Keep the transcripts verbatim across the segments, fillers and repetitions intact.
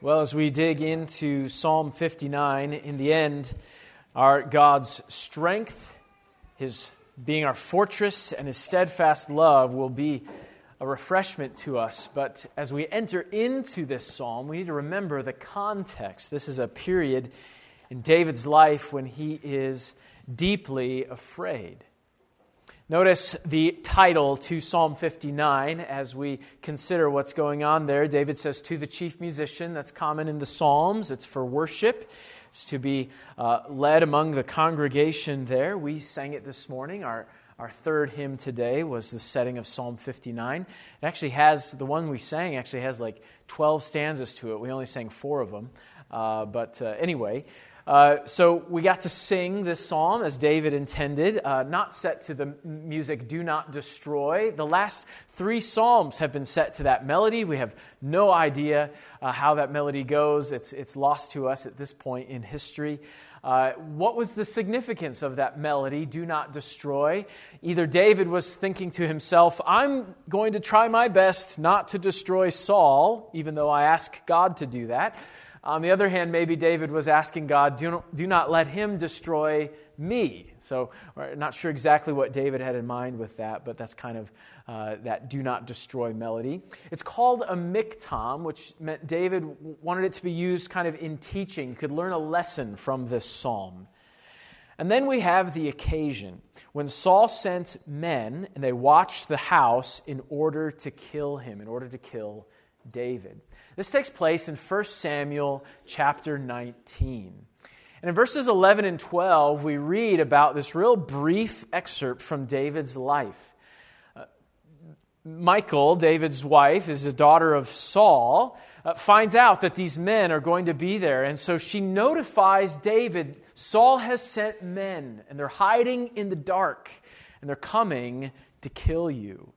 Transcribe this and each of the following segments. Well, as we dig into Psalm fifty-nine, in the end, our God's strength, His being our fortress, and His steadfast love will be a refreshment to us. But as we enter into this psalm, we need to remember the context. This is a period in David's life when he is deeply afraid. Notice the title to Psalm fifty-nine as we consider what's going on there. David says, to the chief musician. That's common in the Psalms. It's for worship. It's to be uh, led among the congregation there. We sang it this morning. Our, our third hymn today was the setting of Psalm fifty-nine. It actually has, the one we sang actually has like twelve stanzas to it. We only sang four of them. Uh, but uh, anyway... Uh, so we got to sing this psalm as David intended, uh, not set to the music, Do Not Destroy. The last three psalms have been set to that melody. We have no idea uh, how that melody goes. It's, it's lost to us at this point in history. Uh, what was the significance of that melody, Do Not Destroy? Either David was thinking to himself, I'm going to try my best not to destroy Saul, even though I ask God to do that. On the other hand, maybe David was asking God, do not, do not let him destroy me. So we're not sure exactly what David had in mind with that, but that's kind of uh, that do not destroy melody. It's called a miktam, which meant David wanted it to be used kind of in teaching. You could learn a lesson from this psalm. And then we have the occasion when Saul sent men and they watched the house in order to kill him, in order to kill David. This takes place in First Samuel chapter nineteen. And in verses eleven and twelve, we read about this real brief excerpt from David's life. Uh, Michal, David's wife, is the daughter of Saul, uh, finds out that these men are going to be there. And so she notifies David, Saul has sent men, and they're hiding in the dark, and they're coming to kill you.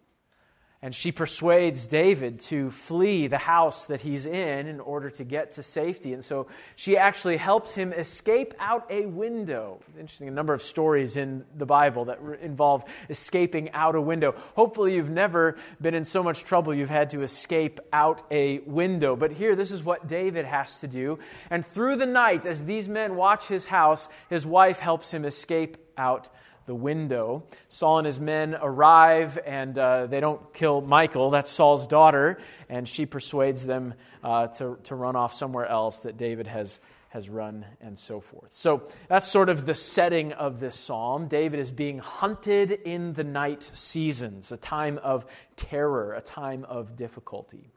And she persuades David to flee the house that he's in in order to get to safety. And so she actually helps him escape out a window. Interesting, a number of stories in the Bible that involve escaping out a window. Hopefully you've never been in so much trouble you've had to escape out a window. But here, this is what David has to do. And through the night, as these men watch his house, his wife helps him escape out the window. Saul and his men arrive, and uh, they don't kill Michal, that's Saul's daughter, and she persuades them uh, to, to run off somewhere else that David has, has run, and so forth. So that's sort of the setting of this psalm. David is being hunted in the night seasons, a time of terror, a time of difficulty.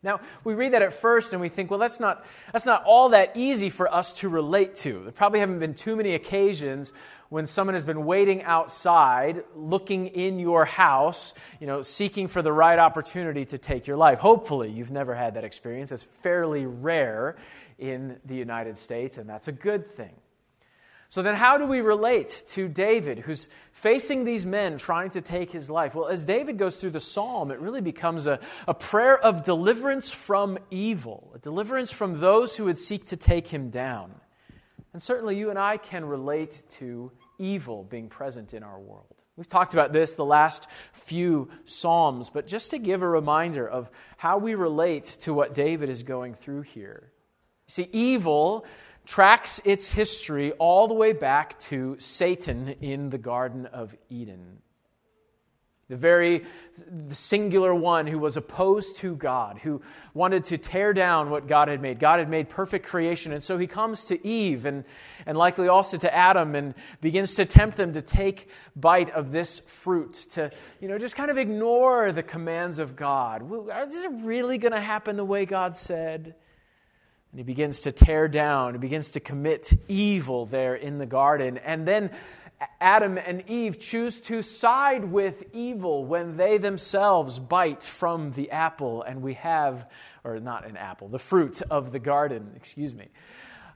Now, we read that at first and we think, well, that's not that's not all that easy for us to relate to. There probably haven't been too many occasions when someone has been waiting outside, looking in your house, you know, seeking for the right opportunity to take your life. Hopefully, you've never had that experience. It's fairly rare in the United States, and that's a good thing. So then how do we relate to David, who's facing these men trying to take his life? Well, as David goes through the psalm, it really becomes a, a prayer of deliverance from evil, a deliverance from those who would seek to take him down. And certainly you and I can relate to evil being present in our world. We've talked about this the last few psalms, but just to give a reminder of how we relate to what David is going through here. You see, evil tracks its history all the way back to Satan in the Garden of Eden. The very singular one who was opposed to God, who wanted to tear down what God had made. God had made perfect creation, and so he comes to Eve and, and likely also to Adam and begins to tempt them to take bite of this fruit, to you know just kind of ignore the commands of God. Is it really going to happen the way God said? And he begins to tear down, he begins to commit evil there in the garden. And then Adam and Eve choose to side with evil when they themselves bite from the apple. And we have, or not an apple, the fruit of the garden, excuse me.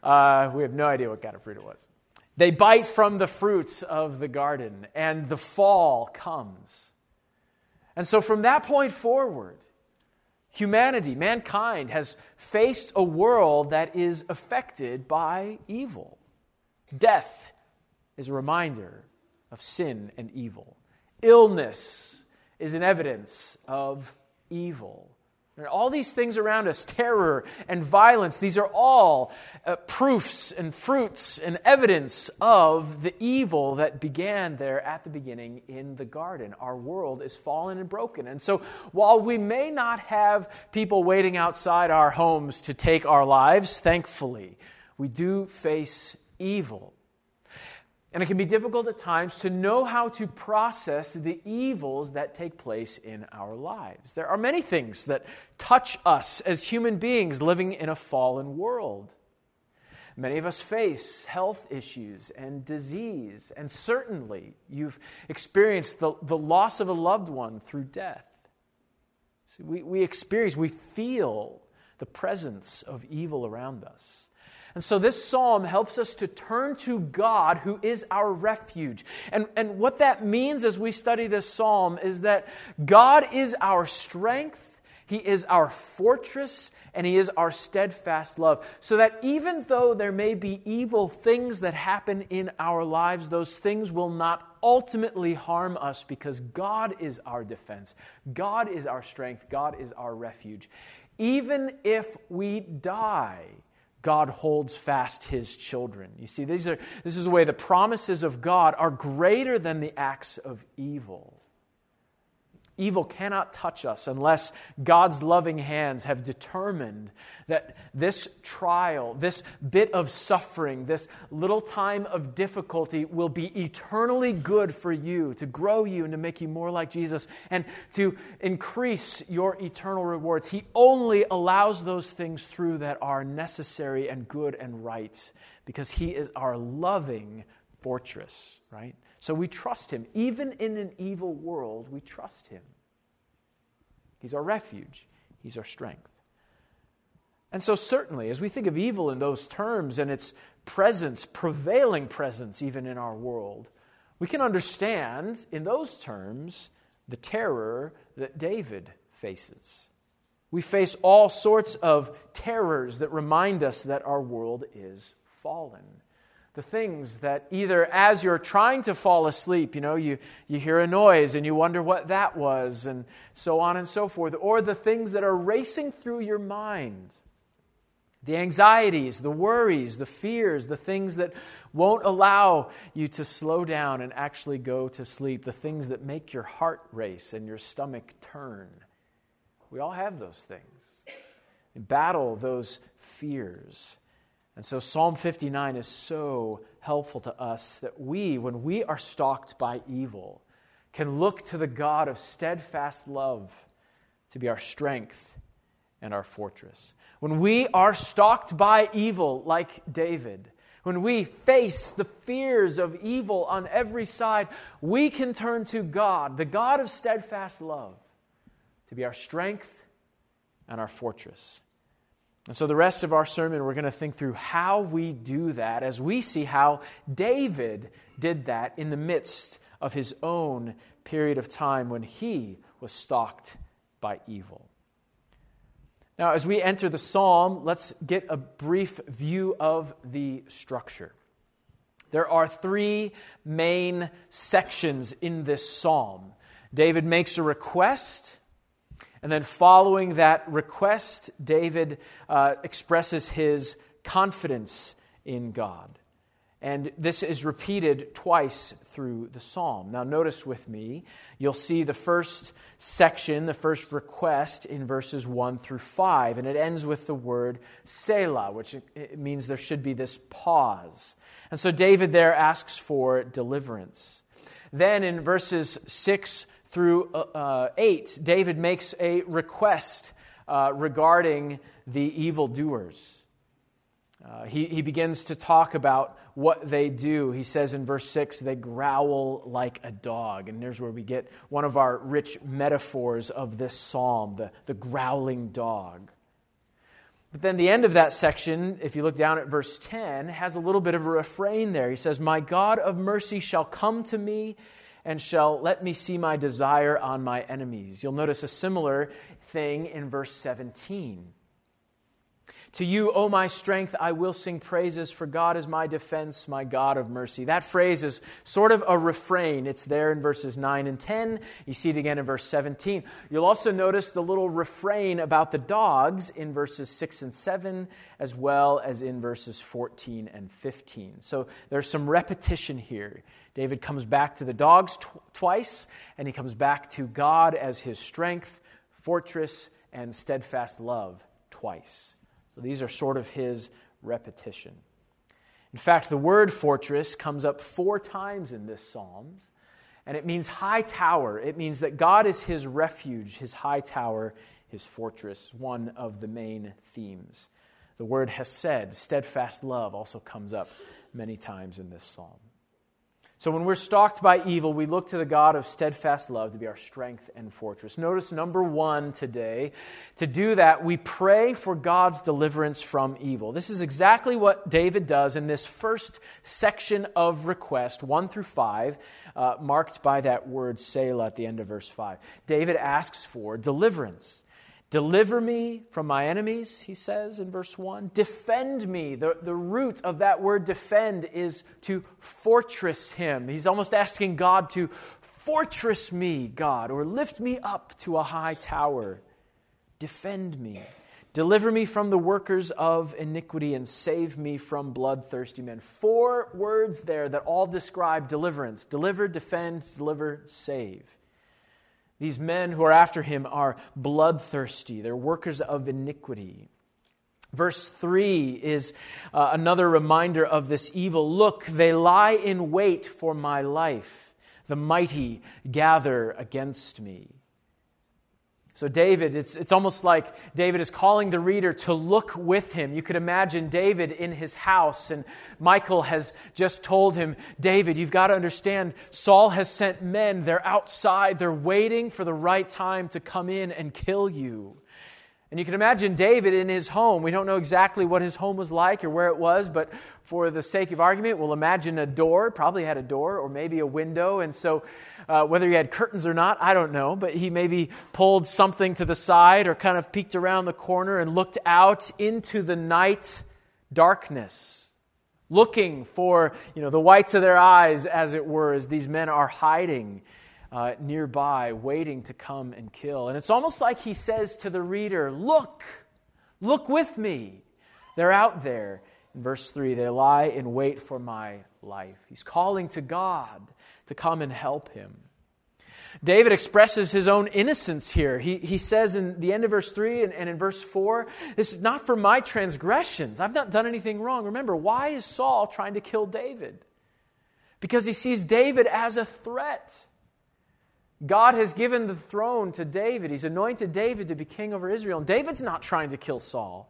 Uh, we have no idea what kind of fruit it was. They bite from the fruits of the garden, and the fall comes. And so from that point forward, humanity, mankind, has faced a world that is affected by evil. Death is a reminder of sin and evil. Illness is an evidence of evil. And all these things around us, terror and violence, these are all uh, proofs and fruits and evidence of the evil that began there at the beginning in the garden. Our world is fallen and broken. And so while we may not have people waiting outside our homes to take our lives, thankfully, we do face evil. And it can be difficult at times to know how to process the evils that take place in our lives. There are many things that touch us as human beings living in a fallen world. Many of us face health issues and disease, and certainly you've experienced the, the loss of a loved one through death. So we, we experience, we feel the presence of evil around us. And so this psalm helps us to turn to God, who is our refuge. And, and what that means as we study this psalm is that God is our strength, He is our fortress, and He is our steadfast love. So that even though there may be evil things that happen in our lives, those things will not ultimately harm us because God is our defense. God is our strength. God is our refuge. Even if we die, God holds fast His children. You see, these are, this is the way the promises of God are greater than the acts of evil. Evil cannot touch us unless God's loving hands have determined that this trial, this bit of suffering, this little time of difficulty will be eternally good for you, to grow you and to make you more like Jesus and to increase your eternal rewards. He only allows those things through that are necessary and good and right because He is our loving fortress, right? So we trust Him. Even in an evil world, we trust Him. He's our refuge. He's our strength. And so certainly, as we think of evil in those terms and its presence, prevailing presence even in our world, we can understand in those terms the terror that David faces. We face all sorts of terrors that remind us that our world is fallen. The things that either as you're trying to fall asleep, you know, you, you hear a noise and you wonder what that was and so on and so forth, or the things that are racing through your mind, the anxieties, the worries, the fears, the things that won't allow you to slow down and actually go to sleep, the things that make your heart race and your stomach turn. We all have those things. And battle those fears. And so Psalm fifty-nine is so helpful to us that we, when we are stalked by evil, can look to the God of steadfast love to be our strength and our fortress. When we are stalked by evil like David, when we face the fears of evil on every side, we can turn to God, the God of steadfast love, to be our strength and our fortress. And so the rest of our sermon, we're going to think through how we do that as we see how David did that in the midst of his own period of time when he was stalked by evil. Now, as we enter the psalm, let's get a brief view of the structure. There are three main sections in this psalm. David makes a request. And then following that request, David uh, expresses his confidence in God. And this is repeated twice through the psalm. Now notice with me, you'll see the first section, the first request in verses one through five. And it ends with the word Selah, which it means there should be this pause. And so David there asks for deliverance. Then in verses six through eight, David makes a request uh, regarding the evildoers. Uh, he, he begins to talk about what they do. He says in verse six, they growl like a dog. And there's where we get one of our rich metaphors of this psalm, the, the growling dog. But then the end of that section, if you look down at verse ten, has a little bit of a refrain there. He says, my God of mercy shall come to me, and shall let me see my desire on my enemies. You'll notice a similar thing in verse seventeen. To you, O my strength, I will sing praises, for God is my defense, my God of mercy. That phrase is sort of a refrain. It's there in verses nine and ten. You see it again in verse seventeen. You'll also notice the little refrain about the dogs in verses six and seven, as well as in verses fourteen and fifteen. So there's some repetition here. David comes back to the dogs tw- twice, and he comes back to God as his strength, fortress, and steadfast love twice. So these are sort of his repetition. In fact, the word fortress comes up four times in this Psalms, and it means high tower. It means that God is his refuge, his high tower, his fortress, one of the main themes. The word hesed, steadfast love, also comes up many times in this Psalm. So when we're stalked by evil, we look to the God of steadfast love to be our strength and fortress. Notice number one today, to do that, we pray for God's deliverance from evil. This is exactly what David does in this first section of request, one through five, uh, marked by that word Selah at the end of verse five. David asks for deliverance. Deliver me from my enemies, he says in verse one. Defend me. The, the root of that word defend is to fortress him. He's almost asking God to fortress me, God, or lift me up to a high tower. Defend me. Deliver me from the workers of iniquity and save me from bloodthirsty men. Four words there that all describe deliverance. Deliver, defend, deliver, save. These men who are after him are bloodthirsty. They're workers of iniquity. Verse three is uh, another reminder of this evil. Look, they lie in wait for my life. The mighty gather against me. So David, it's it's almost like David is calling the reader to look with him. You could imagine David in his house, and Michal has just told him, David, you've got to understand, Saul has sent men. They're outside. They're waiting for the right time to come in and kill you. And you can imagine David in his home. We don't know exactly what his home was like or where it was, but for the sake of argument, we'll imagine a door, probably had a door or maybe a window. And so uh, whether he had curtains or not, I don't know, but he maybe pulled something to the side or kind of peeked around the corner and looked out into the night darkness, looking for, you know, the whites of their eyes, as it were, as these men are hiding Uh, nearby, waiting to come and kill. And it's almost like he says to the reader, look, look with me. They're out there. In verse three, they lie in wait for my life. He's calling to God to come and help him. David expresses his own innocence here. He, he says in the end of verse three and, and in verse four, this is not for my transgressions. I've not done anything wrong. Remember, why is Saul trying to kill David? Because he sees David as a threat. God has given the throne to David. He's anointed David to be king over Israel. And David's not trying to kill Saul.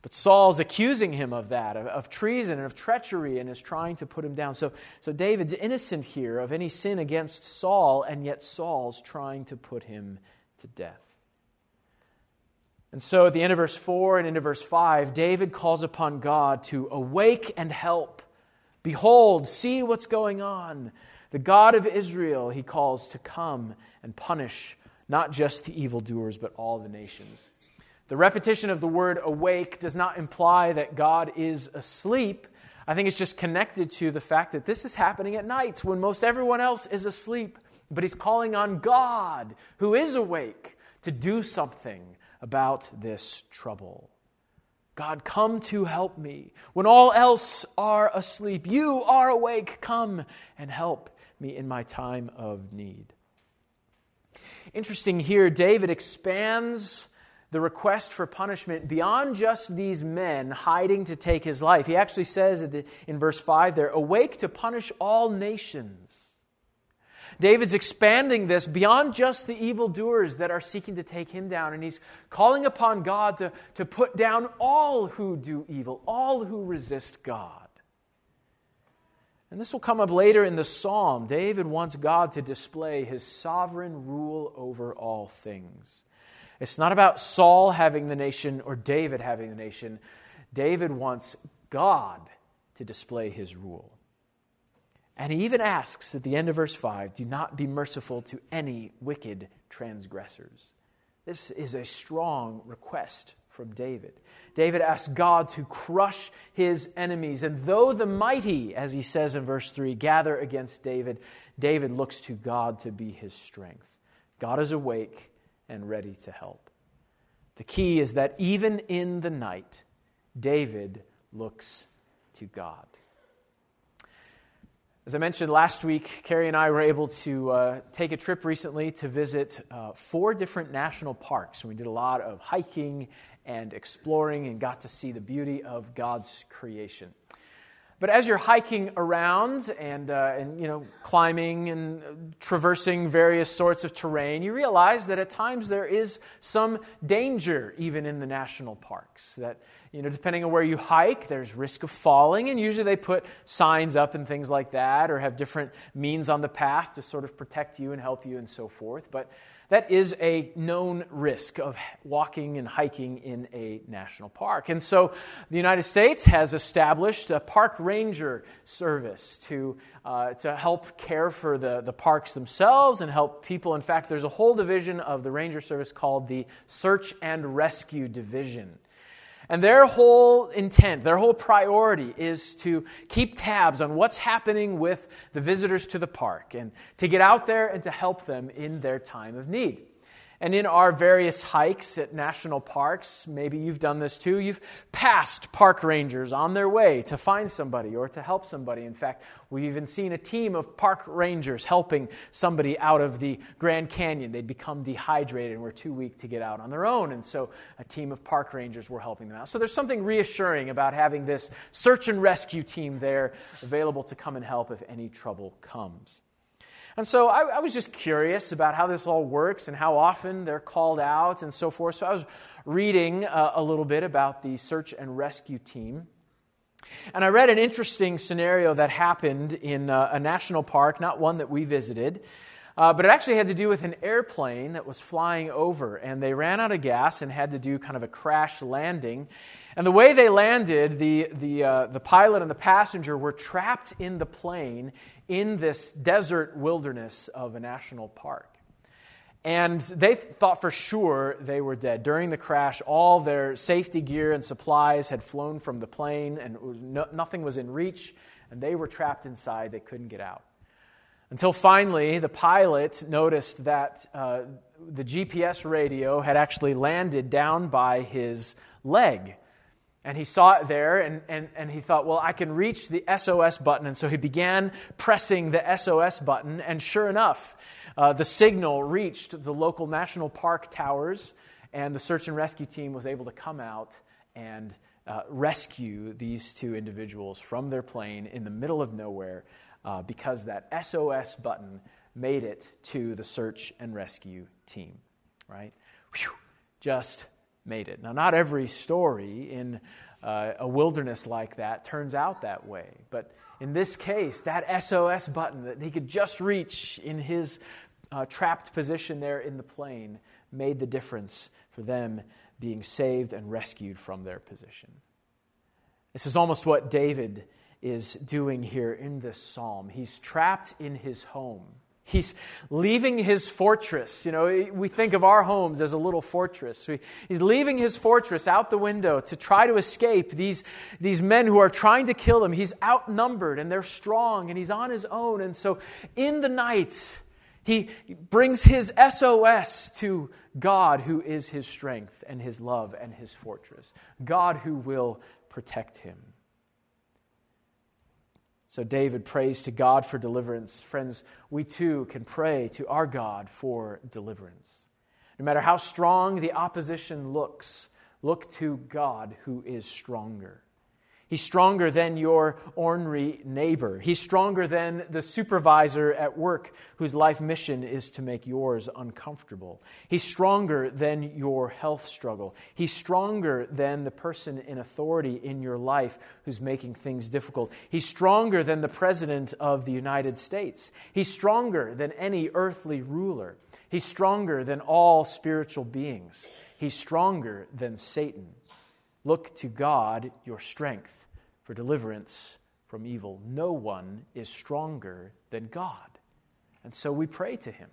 But Saul's accusing him of that, of, of treason and of treachery, and is trying to put him down. So, so David's innocent here of any sin against Saul, and yet Saul's trying to put him to death. And so at the end of verse four and into verse five, David calls upon God to awake and help. Behold, see what's going on. The God of Israel, he calls to come and punish not just the evildoers, but all the nations. The repetition of the word awake does not imply that God is asleep. I think it's just connected to the fact that this is happening at night when most everyone else is asleep. But he's calling on God, who is awake, to do something about this trouble. God, come to help me. When all else are asleep, you are awake. Come and help me in my time of need. Interesting here, David expands the request for punishment beyond just these men hiding to take his life. He actually says in verse five there, awake to punish all nations. David's expanding this beyond just the evildoers that are seeking to take him down. And he's calling upon God to, to put down all who do evil, all who resist God. And this will come up later in the psalm. David wants God to display his sovereign rule over all things. It's not about Saul having the nation or David having the nation. David wants God to display his rule. And he even asks at the end of verse five, do not be merciful to any wicked transgressors. This is a strong request from David. David asked God to crush his enemies. And though the mighty, as he says in verse three, gather against David, David looks to God to be his strength. God is awake and ready to help. The key is that even in the night, David looks to God. As I mentioned last week, Carrie and I were able to uh, take a trip recently to visit uh, four different national parks. And we did a lot of hiking and exploring and got to see the beauty of God's creation. But as you're hiking around and, uh, and you know, climbing and traversing various sorts of terrain, you realize that at times there is some danger even in the national parks. That, you know, depending on where you hike, there's risk of falling, and usually they put signs up and things like that, or have different means on the path to sort of protect you and help you and so forth. But that is a known risk of walking and hiking in a national park. And so the United States has established a park ranger service to uh, to help care for the, the parks themselves and help people. In fact, there's a whole division of the ranger service called the Search and Rescue Division. And their whole intent, their whole priority is to keep tabs on what's happening with the visitors to the park and to get out there and to help them in their time of need. And in our various hikes at national parks, maybe you've done this too, you've passed park rangers on their way to find somebody or to help somebody. In fact, we've even seen a team of park rangers helping somebody out of the Grand Canyon. They'd become dehydrated and were too weak to get out on their own, and so a team of park rangers were helping them out. So there's something reassuring about having this search and rescue team there available to come and help if any trouble comes. And so I, I was just curious about how this all works and how often they're called out and so forth. So I was reading uh, a little bit about the search and rescue team. And I read an interesting scenario that happened in uh, a national park, not one that we visited, uh, but it actually had to do with an airplane that was flying over. And they ran out of gas and had to do kind of a crash landing. And the way they landed, the, the, uh, the pilot and the passenger were trapped in the plane in this desert wilderness of a national park. And they thought for sure they were dead. During the crash, all their safety gear and supplies had flown from the plane, and no, nothing was in reach, and they were trapped inside. They couldn't get out. Until finally, the pilot noticed that uh, the G P S radio had actually landed down by his leg. And he saw it there, and, and, and he thought, well, I can reach the S O S button. And so he began pressing the S O S button, and sure enough, uh, the signal reached the local national park towers, and the search and rescue team was able to come out and uh, rescue these two individuals from their plane in the middle of nowhere uh, because that S O S button made it to the search and rescue team, right? Whew, just made it. Now, not every story in uh, a wilderness like that turns out that way. But in this case, that S O S button that he could just reach in his uh, trapped position there in the plane made the difference for them being saved and rescued from their position. This is almost what David is doing here in this psalm. He's trapped in his home. He's leaving his fortress. You know, we think of our homes as a little fortress. He's leaving his fortress out the window to try to escape these, these men who are trying to kill him. He's outnumbered, and they're strong, and he's on his own. And so in the night, he brings his S O S to God, who is his strength and his love and his fortress. God who will protect him. So David prays to God for deliverance. Friends, we too can pray to our God for deliverance. No matter how strong the opposition looks, look to God who is stronger. He's stronger than your ornery neighbor. He's stronger than the supervisor at work whose life mission is to make yours uncomfortable. He's stronger than your health struggle. He's stronger than the person in authority in your life who's making things difficult. He's stronger than the president of the United States. He's stronger than any earthly ruler. He's stronger than all spiritual beings. He's stronger than Satan. Look to God, your strength, for deliverance from evil. No one is stronger than God. And so we pray to him.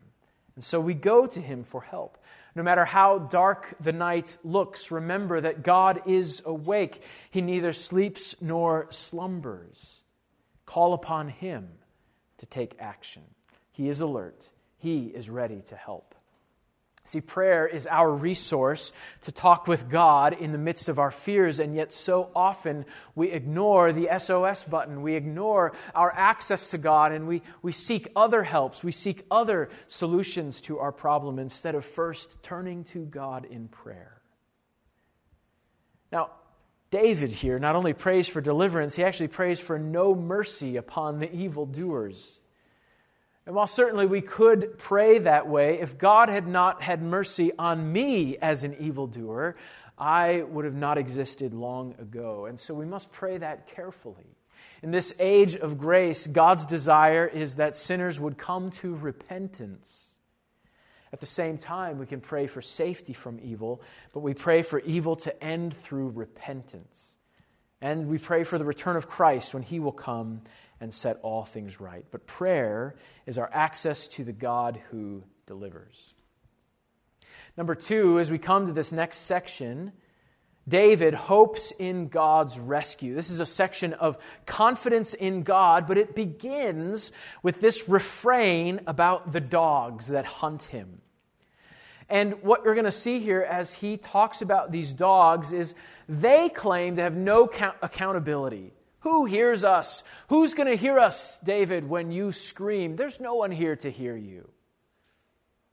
And so we go to him for help. No matter how dark the night looks, remember that God is awake. He neither sleeps nor slumbers. Call upon Him to take action. He is alert. He is ready to help. See, prayer is our resource to talk with God in the midst of our fears, and yet so often we ignore the S O S button. We ignore our access to God, and we, we seek other helps. We seek other solutions to our problem instead of first turning to God in prayer. Now, David here not only prays for deliverance, he actually prays for no mercy upon the evildoers. And while certainly we could pray that way, if God had not had mercy on me as an evildoer, I would have not existed long ago. And so we must pray that carefully. In this age of grace, God's desire is that sinners would come to repentance. At the same time, we can pray for safety from evil, but we pray for evil to end through repentance. And we pray for the return of Christ when He will come and set all things right. But prayer is our access to the God who delivers. Number two, as we come to this next section, David hopes in God's rescue. This is a section of confidence in God, but it begins with this refrain about the dogs that hunt him. And what we're going to see here as he talks about these dogs is they claim to have no account- accountability. Who hears us? Who's going to hear us, David, when you scream? There's no one here to hear you.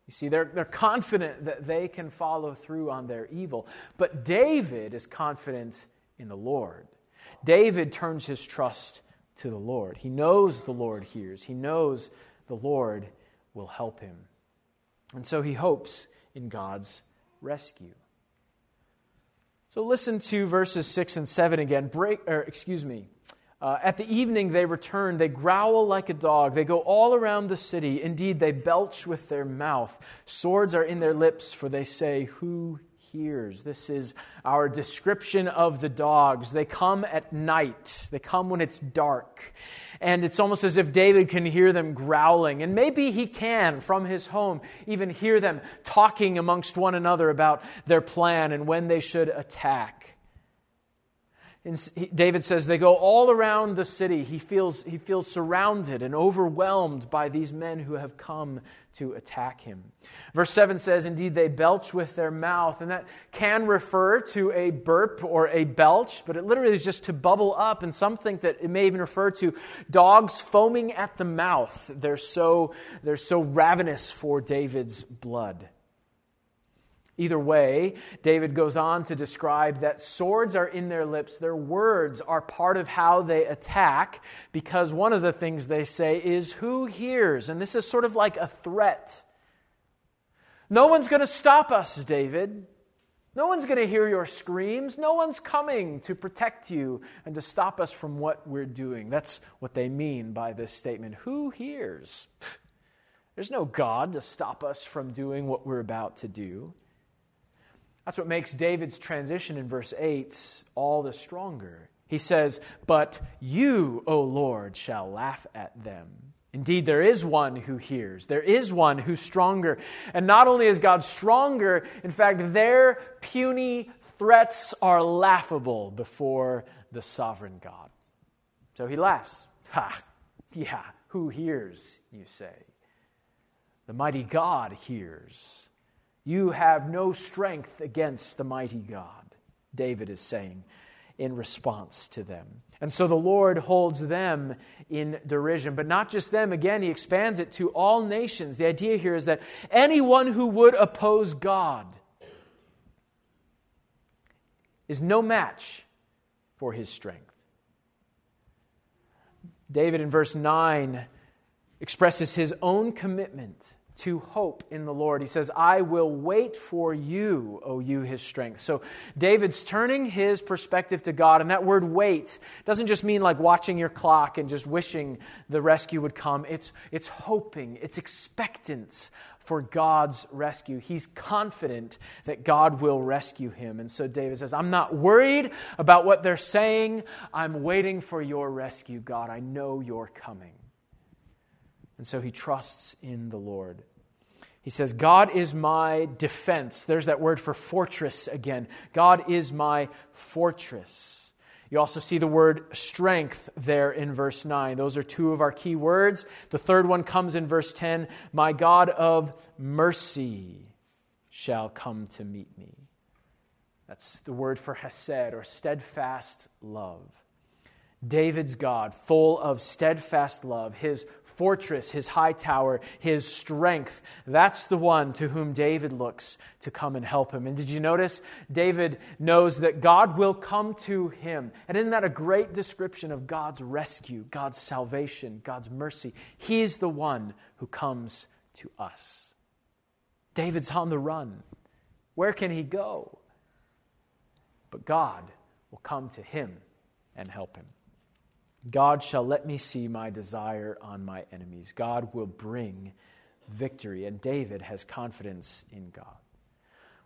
You see, they're, they're confident that they can follow through on their evil. But David is confident in the Lord. David turns his trust to the Lord. He knows the Lord hears. He knows the Lord will help him. And so he hopes in God's rescue. So listen to verses six and seven again. Break, or excuse me. Uh, At the evening they return, they growl like a dog. They go all around the city. Indeed, they belch with their mouth. Swords are in their lips, for they say, "Who hears?" This is our description of the dogs. They come at night. They come when it's dark. And it's almost as if David can hear them growling. And maybe he can, from his home, even hear them talking amongst one another about their plan and when they should attack. And David says they go all around the city. He feels, he feels surrounded and overwhelmed by these men who have come to attack him. Verse seven says, "Indeed, they belch with their mouth." And that can refer to a burp or a belch, but it literally is just to bubble up. And some think that it may even refer to dogs foaming at the mouth. They're so, they're so ravenous for David's blood. Either way, David goes on to describe that swords are in their lips. Their words are part of how they attack, because one of the things they say is, "Who hears?" And this is sort of like a threat. No one's going to stop us, David. No one's going to hear your screams. No one's coming to protect you and to stop us from what we're doing. That's what they mean by this statement. Who hears? There's no God to stop us from doing what we're about to do. That's what makes David's transition in verse eight all the stronger. He says, "But you, O Lord, shall laugh at them. Indeed, there is one who hears. There is one who's stronger." And not only is God stronger, in fact, their puny threats are laughable before the sovereign God. So he laughs. Ha! Yeah, who hears, you say? The mighty God hears. You have no strength against the mighty God, David is saying in response to them. And so the Lord holds them in derision. But not just them. Again, he expands it to all nations. The idea here is that anyone who would oppose God is no match for his strength. David in verse nine expresses his own commitment to hope in the Lord. He says, "I will wait for you, O you, his strength." So David's turning his perspective to God. And that word wait doesn't just mean like watching your clock and just wishing the rescue would come. It's, it's hoping. It's expectant for God's rescue. He's confident that God will rescue him. And so David says, "I'm not worried about what they're saying. I'm waiting for your rescue, God. I know you're coming." And so he trusts in the Lord. He says, God is my defense. There's that word for fortress again. God is my fortress. You also see the word strength there in verse nine. Those are two of our key words. The third one comes in verse ten. My God of mercy shall come to meet me. That's the word for hesed, or steadfast love. David's God, full of steadfast love, his fortress, his high tower, his strength. That's the one to whom David looks to come and help him. And did you notice? David knows that God will come to him. And isn't that a great description of God's rescue, God's salvation, God's mercy? He's the one who comes to us. David's on the run. Where can he go? But God will come to him and help him. God shall let me see my desire on my enemies. God will bring victory. And David has confidence in God.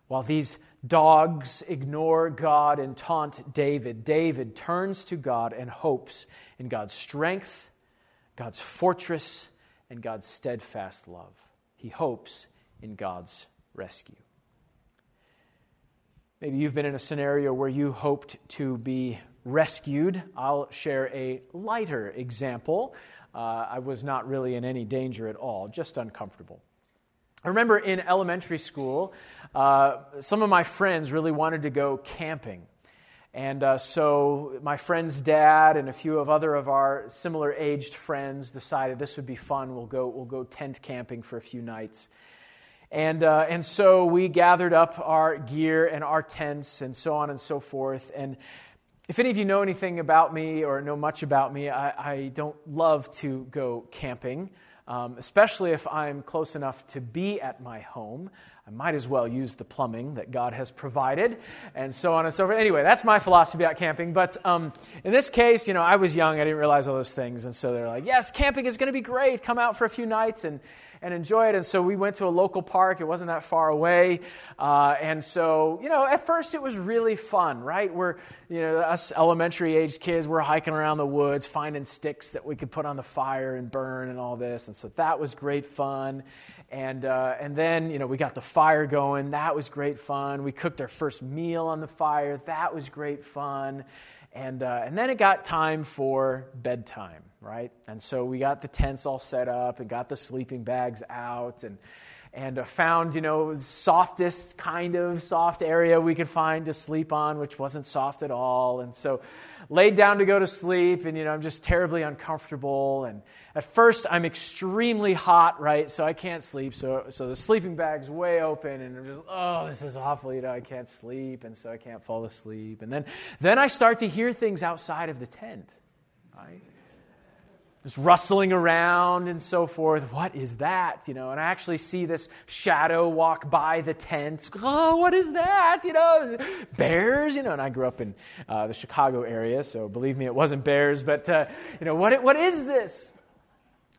While these dogs ignore God and taunt David, David turns to God and hopes in God's strength, God's fortress, and God's steadfast love. He hopes in God's rescue. Maybe you've been in a scenario where you hoped to be rescued. I'll share a lighter example. Uh, I was not really in any danger at all, just uncomfortable. I remember in elementary school, uh, some of my friends really wanted to go camping. And uh, so my friend's dad and a few of other of our similar-aged friends decided this would be fun. We'll go, we'll go tent camping for a few nights. And uh, and so we gathered up our gear and our tents and so on and so forth. And if any of you know anything about me or know much about me, I, I don't love to go camping, um, especially if I'm close enough to be at my home. I might as well use the plumbing that God has provided and so on and so forth. Anyway, that's my philosophy about camping. But um, in this case, you know, I was young. I didn't realize all those things. And so they're like, yes, camping is going to be great. Come out for a few nights and and enjoy it. And so we went to a local park. It wasn't that far away. Uh, and so, you know, at first it was really fun, right? We're, you know, us elementary age kids, we're hiking around the woods, finding sticks that we could put on the fire and burn and all this. And so that was great fun. And uh, and then, you know, we got the fire going. That was great fun. We cooked our first meal on the fire. That was great fun. And uh, and then it got time for bedtime, right? And so we got the tents all set up and got the sleeping bags out and and uh, found, you know, softest kind of soft area we could find to sleep on, which wasn't soft at all. And so laid down to go to sleep, and, you know, I'm just terribly uncomfortable. And at first I'm extremely hot, right? So I can't sleep. So so the sleeping bag's way open, and I'm just, oh, this is awful, you know, I can't sleep, and so I can't fall asleep. And then then I start to hear things outside of the tent, right? Just rustling around and so forth. What is that? You know, and I actually see this shadow walk by the tent. Oh, what is that? You know, bears. You know, and I grew up in uh, the Chicago area, so believe me, it wasn't bears. But uh, you know, what what is this?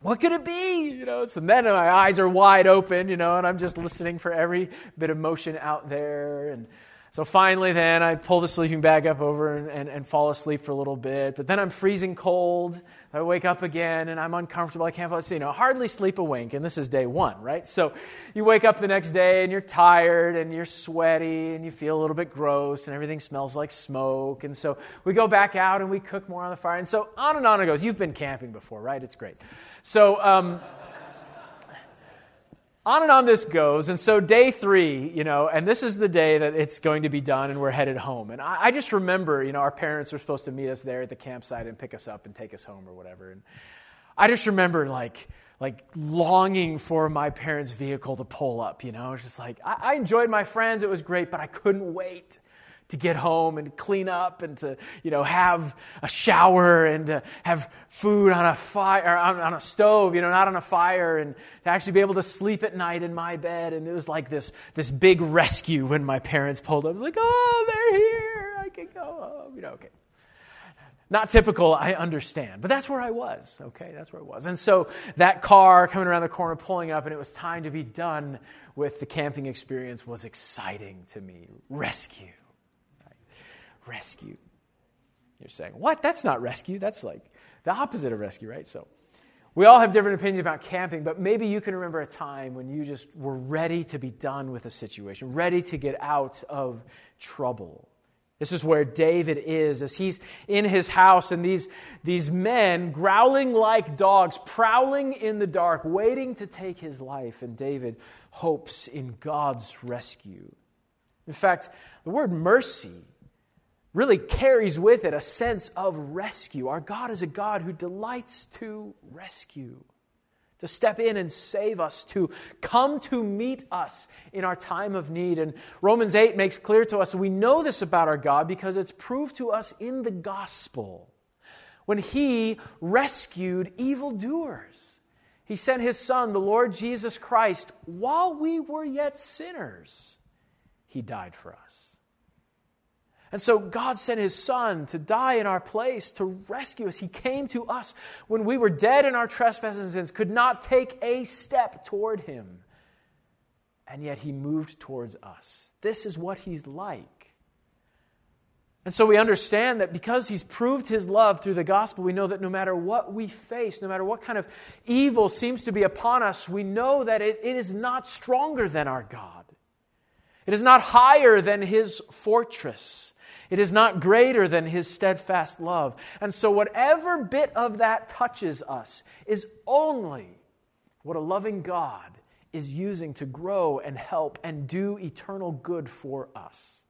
What could it be? You know, so then my eyes are wide open. You know, and I'm just listening for every bit of motion out there. And so finally, then I pull the sleeping bag up over and, and, and fall asleep for a little bit. But then I'm freezing cold. I wake up again, and I'm uncomfortable. I can't fall asleep. You know, hardly sleep a wink. And this is day one, right? So you wake up the next day, and you're tired, and you're sweaty, and you feel a little bit gross, and everything smells like smoke. And so we go back out, and we cook more on the fire. And so on and on it goes. You've been camping before, right? It's great. So um, on and on this goes, and so day three, you know, and this is the day that it's going to be done, and we're headed home. And I, I just remember, you know, our parents were supposed to meet us there at the campsite and pick us up and take us home or whatever. And I just remember, like, like longing for my parents' vehicle to pull up, you know. It's just like, I, I enjoyed my friends, it was great, but I couldn't wait to get home and clean up and to, you know, have a shower and to have food on a fire, on, on a stove, you know, not on a fire, and to actually be able to sleep at night in my bed. And it was like this this big rescue when my parents pulled up. I was like, oh, they're here. I can go home. You know, okay. Not typical, I understand. But that's where I was, okay? That's where I was. And so that car coming around the corner, pulling up, and it was time to be done with the camping experience was exciting to me. Rescue. Rescue. You're saying, what? That's not rescue. That's like the opposite of rescue, right? So We all have different opinions about camping, but maybe you can remember a time when you just were ready to be done with a situation, ready to get out of trouble. This is where David is as he's in his house, and these, these men growling like dogs, prowling in the dark, waiting to take his life. And David hopes in God's rescue. In fact, the word mercy really carries with it a sense of rescue. Our God is a God who delights to rescue, to step in and save us, to come to meet us in our time of need. And Romans eight makes clear to us, we know this about our God because it's proved to us in the gospel. When He rescued evildoers, He sent His Son, the Lord Jesus Christ, while we were yet sinners. He died for us. And so God sent His Son to die in our place, to rescue us. He came to us when we were dead in our trespasses and sins, could not take a step toward Him. And yet He moved towards us. This is what He's like. And so we understand that because He's proved His love through the gospel, we know that no matter what we face, no matter what kind of evil seems to be upon us, we know that it, it is not stronger than our God. It is not higher than His fortress. It is not greater than His steadfast love. And so whatever bit of that touches us is only what a loving God is using to grow and help and do eternal good for us.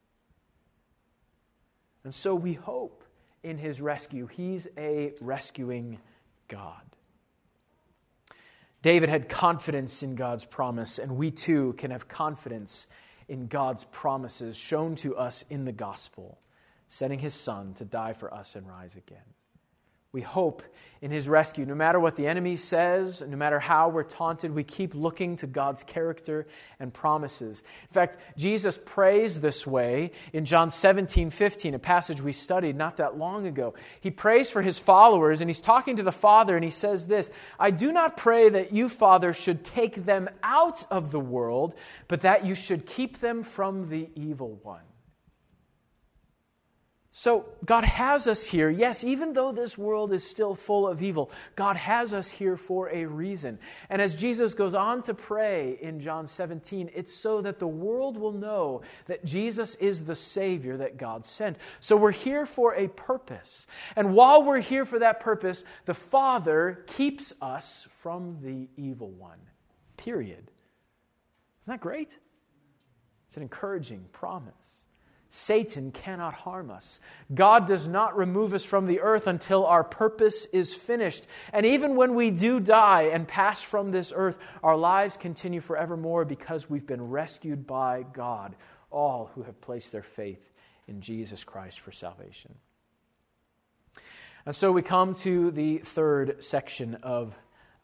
And so we hope in His rescue. He's a rescuing God. David had confidence in God's promise, and we too can have confidence in God's promises shown to us in the gospel, sending His Son to die for us and rise again. We hope in His rescue. No matter what the enemy says, no matter how we're taunted, we keep looking to God's character and promises. In fact, Jesus prays this way in John seventeen fifteen, a passage we studied not that long ago. He prays for His followers, and He's talking to the Father, and He says this, "I do not pray that you, Father, should take them out of the world, but that you should keep them from the evil one." So God has us here, yes, even though this world is still full of evil, God has us here for a reason. And as Jesus goes on to pray in John seventeen, it's so that the world will know that Jesus is the Savior that God sent. So we're here for a purpose. And while we're here for that purpose, the Father keeps us from the evil one. Period. Isn't that great? It's an encouraging promise. Satan cannot harm us. God does not remove us from the earth until our purpose is finished. And even when we do die and pass from this earth, our lives continue forevermore because we've been rescued by God, all who have placed their faith in Jesus Christ for salvation. And so we come to the third section of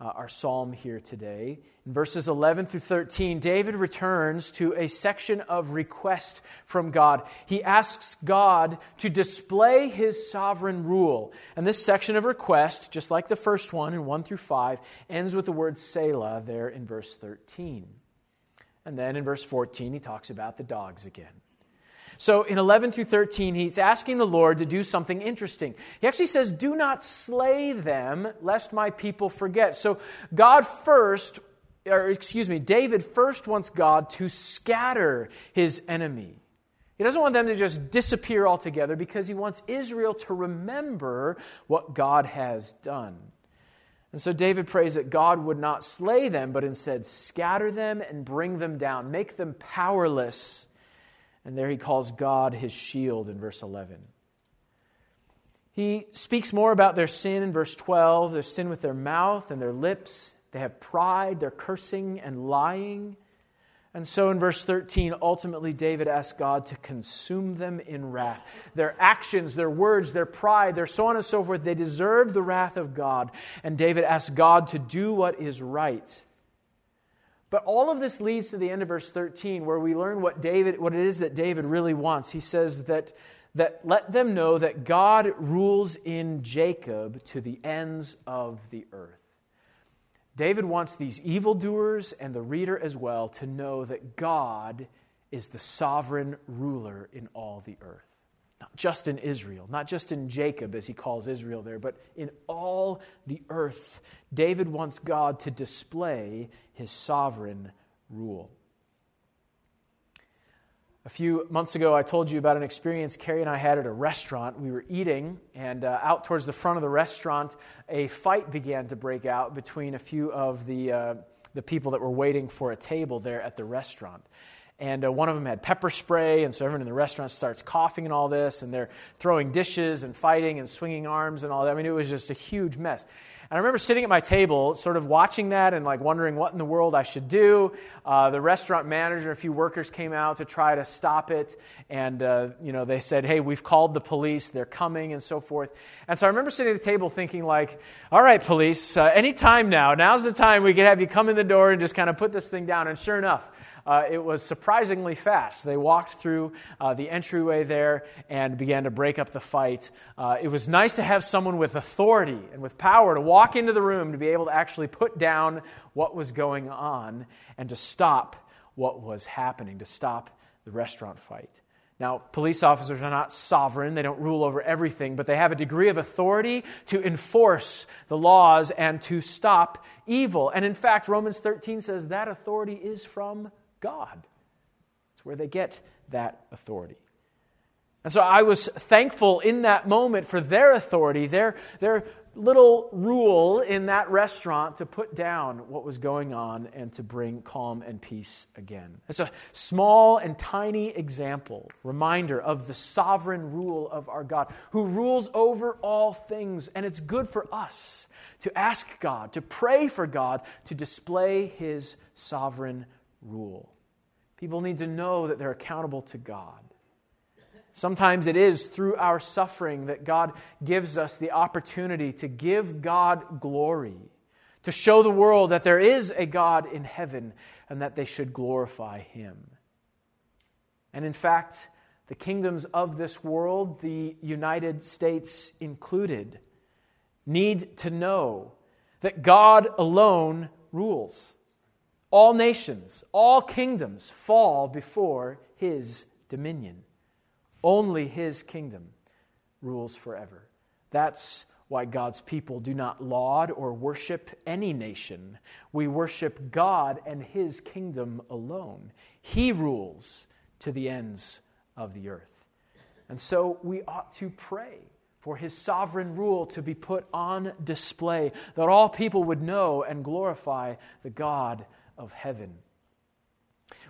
Uh, our psalm here today. In verses eleven through thirteen, David returns to a section of request from God. He asks God to display His sovereign rule. And this section of request, just like the first one in one through five, ends with the word Selah there in verse thirteen. And then in verse fourteen, he talks about the dogs again. So in eleven through thirteen, he's asking the Lord to do something interesting. He actually says, do not slay them, lest my people forget. So God first, or excuse me, David first wants God to scatter his enemy. He doesn't want them to just disappear altogether because he wants Israel to remember what God has done. And so David prays that God would not slay them, but instead scatter them and bring them down, make them powerless. And there he calls God his shield in verse eleven. He speaks more about their sin in verse twelve, their sin with their mouth and their lips. They have pride, they're cursing and lying. And so in verse thirteen, ultimately David asks God to consume them in wrath. Their actions, their words, their pride, their so on and so forth, they deserve the wrath of God. And David asks God to do what is right. But all of this leads to the end of verse thirteen, where we learn what David, what it is that David really wants. He says that, that let them know that God rules in Jacob to the ends of the earth. David wants these evildoers and the reader as well to know that God is the sovereign ruler in all the earth. Not just in Israel, not just in Jacob, as he calls Israel there, but in all the earth. David wants God to display his sovereign rule. A few months ago, I told you about an experience Carrie and I had at a restaurant. We were eating, and uh, out towards the front of the restaurant, a fight began to break out between a few of the uh, the people that were waiting for a table there at the restaurant. And uh, one of them had pepper spray, and so everyone in the restaurant starts coughing and all this, and they're throwing dishes and fighting and swinging arms and all that. I mean, it was just a huge mess. And I remember sitting at my table, sort of watching that and like wondering what in the world I should do. Uh, the restaurant manager and a few workers came out to try to stop it, and uh, you know they said, "Hey, we've called the police; they're coming," and so forth. And so I remember sitting at the table thinking, like, "All right, police, uh, any time now. Now's the time we could have you come in the door and just kind of put this thing down." And sure enough. Uh, it was surprisingly fast. They walked through uh, the entryway there and began to break up the fight. Uh, it was nice to have someone with authority and with power to walk into the room to be able to actually put down what was going on and to stop what was happening, to stop the restaurant fight. Now, police officers are not sovereign. They don't rule over everything, but they have a degree of authority to enforce the laws and to stop evil. And in fact, Romans thirteen says that authority is from God. It's where they get that authority. And so I was thankful in that moment for their authority, their, their little rule in that restaurant to put down what was going on and to bring calm and peace again. It's a small and tiny example, reminder of the sovereign rule of our God who rules over all things. And it's good for us to ask God, to pray for God, to display His sovereign rule. People need to know that they're accountable to God. Sometimes it is through our suffering that God gives us the opportunity to give God glory, to show the world that there is a God in heaven and that they should glorify Him. And in fact, the kingdoms of this world, the United States included, need to know that God alone rules. All nations, all kingdoms fall before His dominion. Only His kingdom rules forever. That's why God's people do not laud or worship any nation. We worship God and His kingdom alone. He rules to the ends of the earth. And so we ought to pray for His sovereign rule to be put on display, that all people would know and glorify the God of heaven.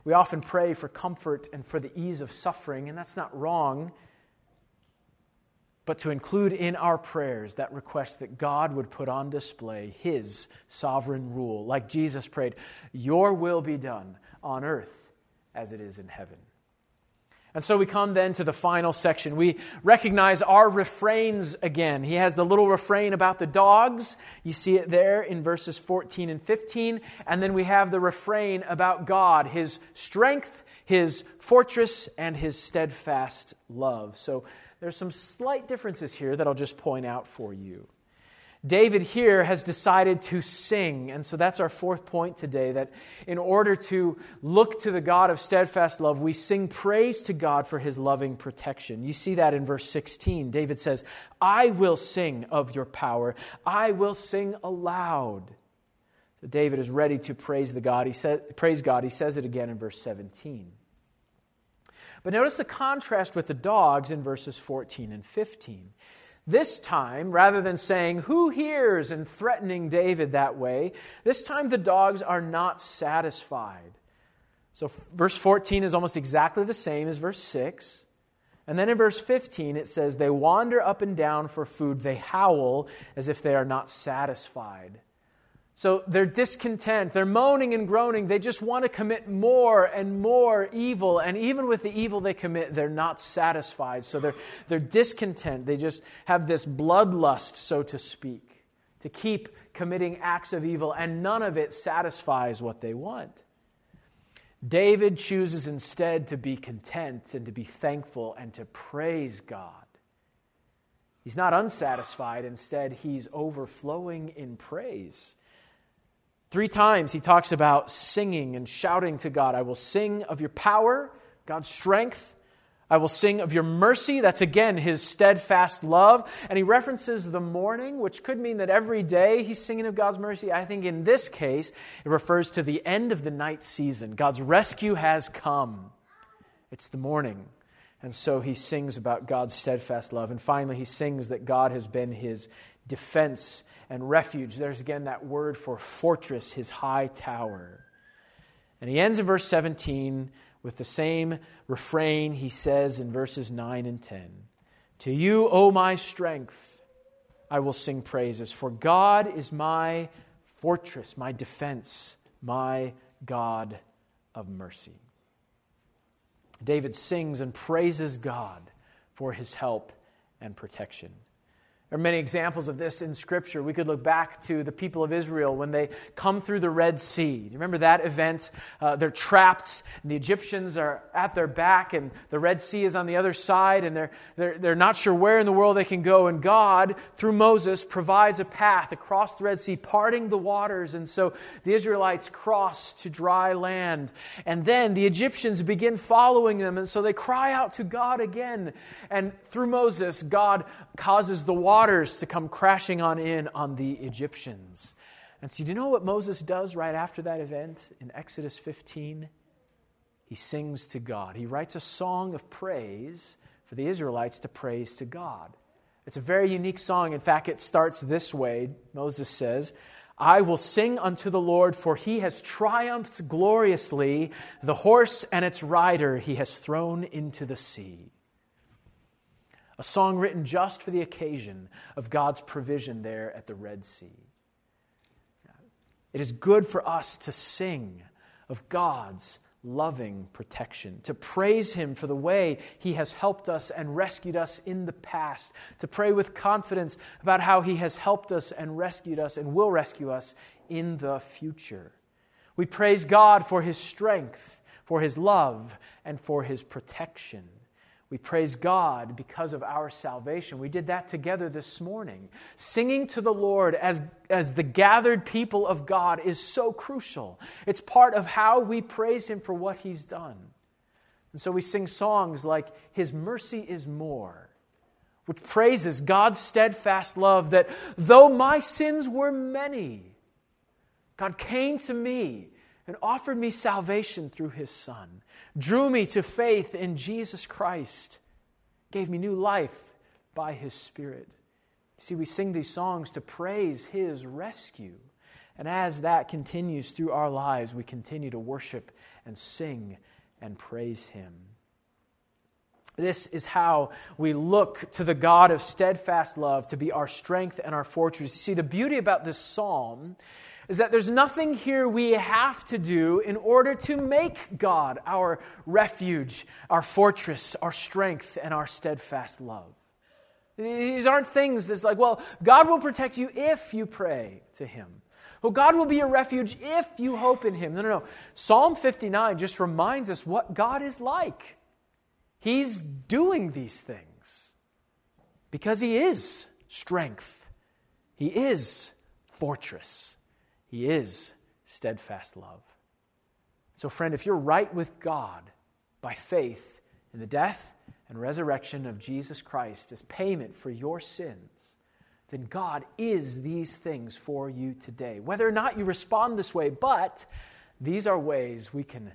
We often pray for comfort and for the ease of suffering, and that's not wrong, but to include in our prayers that request that God would put on display His sovereign rule. Like Jesus prayed, "Your will be done on earth as it is in heaven." And so we come then to the final section. We recognize our refrains again. He has the little refrain about the dogs. You see it there in verses fourteen and fifteen. And then we have the refrain about God, His strength, His fortress, and His steadfast love. So there's some slight differences here that I'll just point out for you. David here has decided to sing, and so that's our fourth point today, that in order to look to the God of steadfast love, we sing praise to God for His loving protection. You see that in verse sixteen. David says, "I will sing of your power. I will sing aloud." So David is ready to praise the God. He says, praise God. He says it again in verse seventeen. But notice the contrast with the dogs in verses fourteen and fifteen. This time, rather than saying, "Who hears?" and threatening David that way, this time the dogs are not satisfied. So verse fourteen is almost exactly the same as verse six. And then in verse fifteen it says, "They wander up and down for food. They howl as if they are not satisfied." So they're discontent, they're moaning and groaning, they just want to commit more and more evil, and even with the evil they commit, they're not satisfied. So they're, they're discontent, they just have this bloodlust, so to speak, to keep committing acts of evil, and none of it satisfies what they want. David chooses instead to be content and to be thankful and to praise God. He's not unsatisfied, instead he's overflowing in praise. Three times he talks about singing and shouting to God. "I will sing of your power," God's strength. I will sing of your mercy. That's again his steadfast love. And he references the morning, which could mean that every day he's singing of God's mercy. I think in this case, it refers to the end of the night season. God's rescue has come. It's the morning. And so he sings about God's steadfast love. And finally, he sings that God has been his defense and refuge. There's again that word for fortress, his high tower. And he ends in verse seventeen with the same refrain he says in verses nine and ten. To you, O my strength, I will sing praises, for God is my fortress, my defense, my God of mercy. David sings and praises God for his help and protection. There are many examples of this in Scripture. We could look back to the people of Israel when they come through the Red Sea. Do you remember that event? Uh, they're trapped, and the Egyptians are at their back, and the Red Sea is on the other side, and they're, they're, they're not sure where in the world they can go. And God, through Moses, provides a path across the Red Sea, parting the waters. And so the Israelites cross to dry land. And then the Egyptians begin following them, and so they cry out to God again. And through Moses, God causes the water waters to come crashing on in on the Egyptians. And so do you know what Moses does right after that event in Exodus fifteen? He sings to God. He writes a song of praise for the Israelites to praise to God. It's a very unique song. In fact, it starts this way. Moses says, I will sing unto the Lord, for he has triumphed gloriously. The horse and its rider he has thrown into the sea. A song written just for the occasion of God's provision there at the Red Sea. It is good for us to sing of God's loving protection, to praise Him for the way He has helped us and rescued us in the past, to pray with confidence about how He has helped us and rescued us and will rescue us in the future. We praise God for His strength, for His love, and for His protection. We praise God because of our salvation. We did that together this morning. Singing to the Lord as, as the gathered people of God is so crucial. It's part of how we praise Him for what He's done. And so we sing songs like His Mercy is More, which praises God's steadfast love that though my sins were many, God came to me and offered me salvation through His Son, drew me to faith in Jesus Christ, gave me new life by His Spirit. You see, we sing these songs to praise His rescue. And as that continues through our lives, we continue to worship and sing and praise Him. This is how we look to the God of steadfast love to be our strength and our fortress. You see, the beauty about this psalm is that there's nothing here we have to do in order to make God our refuge, our fortress, our strength, and our steadfast love. These aren't things that's like, well, God will protect you if you pray to Him. Well, God will be your refuge if you hope in Him. No, no, no. Psalm fifty-nine just reminds us what God is like. He's doing these things because He is strength. He is fortress. He is steadfast love. So, friend, if you're right with God by faith in the death and resurrection of Jesus Christ as payment for your sins, then God is these things for you today. Whether or not you respond this way, but these are ways we can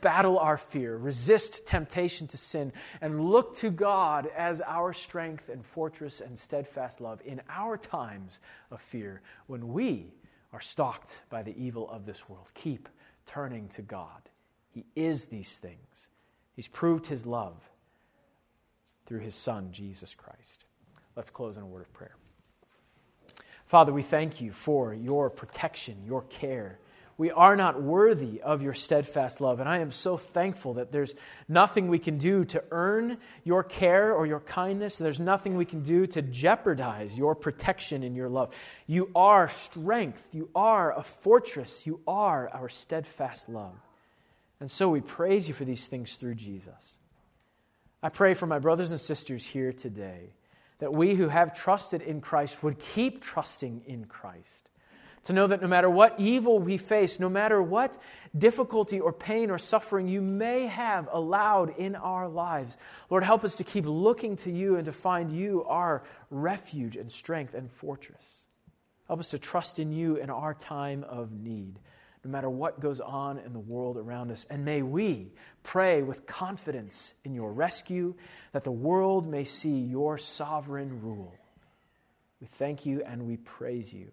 battle our fear, resist temptation to sin, and look to God as our strength and fortress and steadfast love in our times of fear when we are stalked by the evil of this world. Keep turning to God. He is these things. He's proved His love through His Son, Jesus Christ. Let's close in a word of prayer. Father, we thank You for Your protection, Your care. We are not worthy of Your steadfast love, and I am so thankful that there's nothing we can do to earn Your care or Your kindness. There's nothing we can do to jeopardize Your protection and Your love. You are strength. You are a fortress. You are our steadfast love. And so we praise You for these things through Jesus. I pray for my brothers and sisters here today that we who have trusted in Christ would keep trusting in Christ. to know that no matter what evil we face, no matter what difficulty or pain or suffering you may have allowed in our lives, Lord, help us to keep looking to you and to find you our refuge and strength and fortress. Help us to trust in you in our time of need, no matter what goes on in the world around us. And may we pray with confidence in your rescue, that the world may see your sovereign rule. We thank you and we praise you.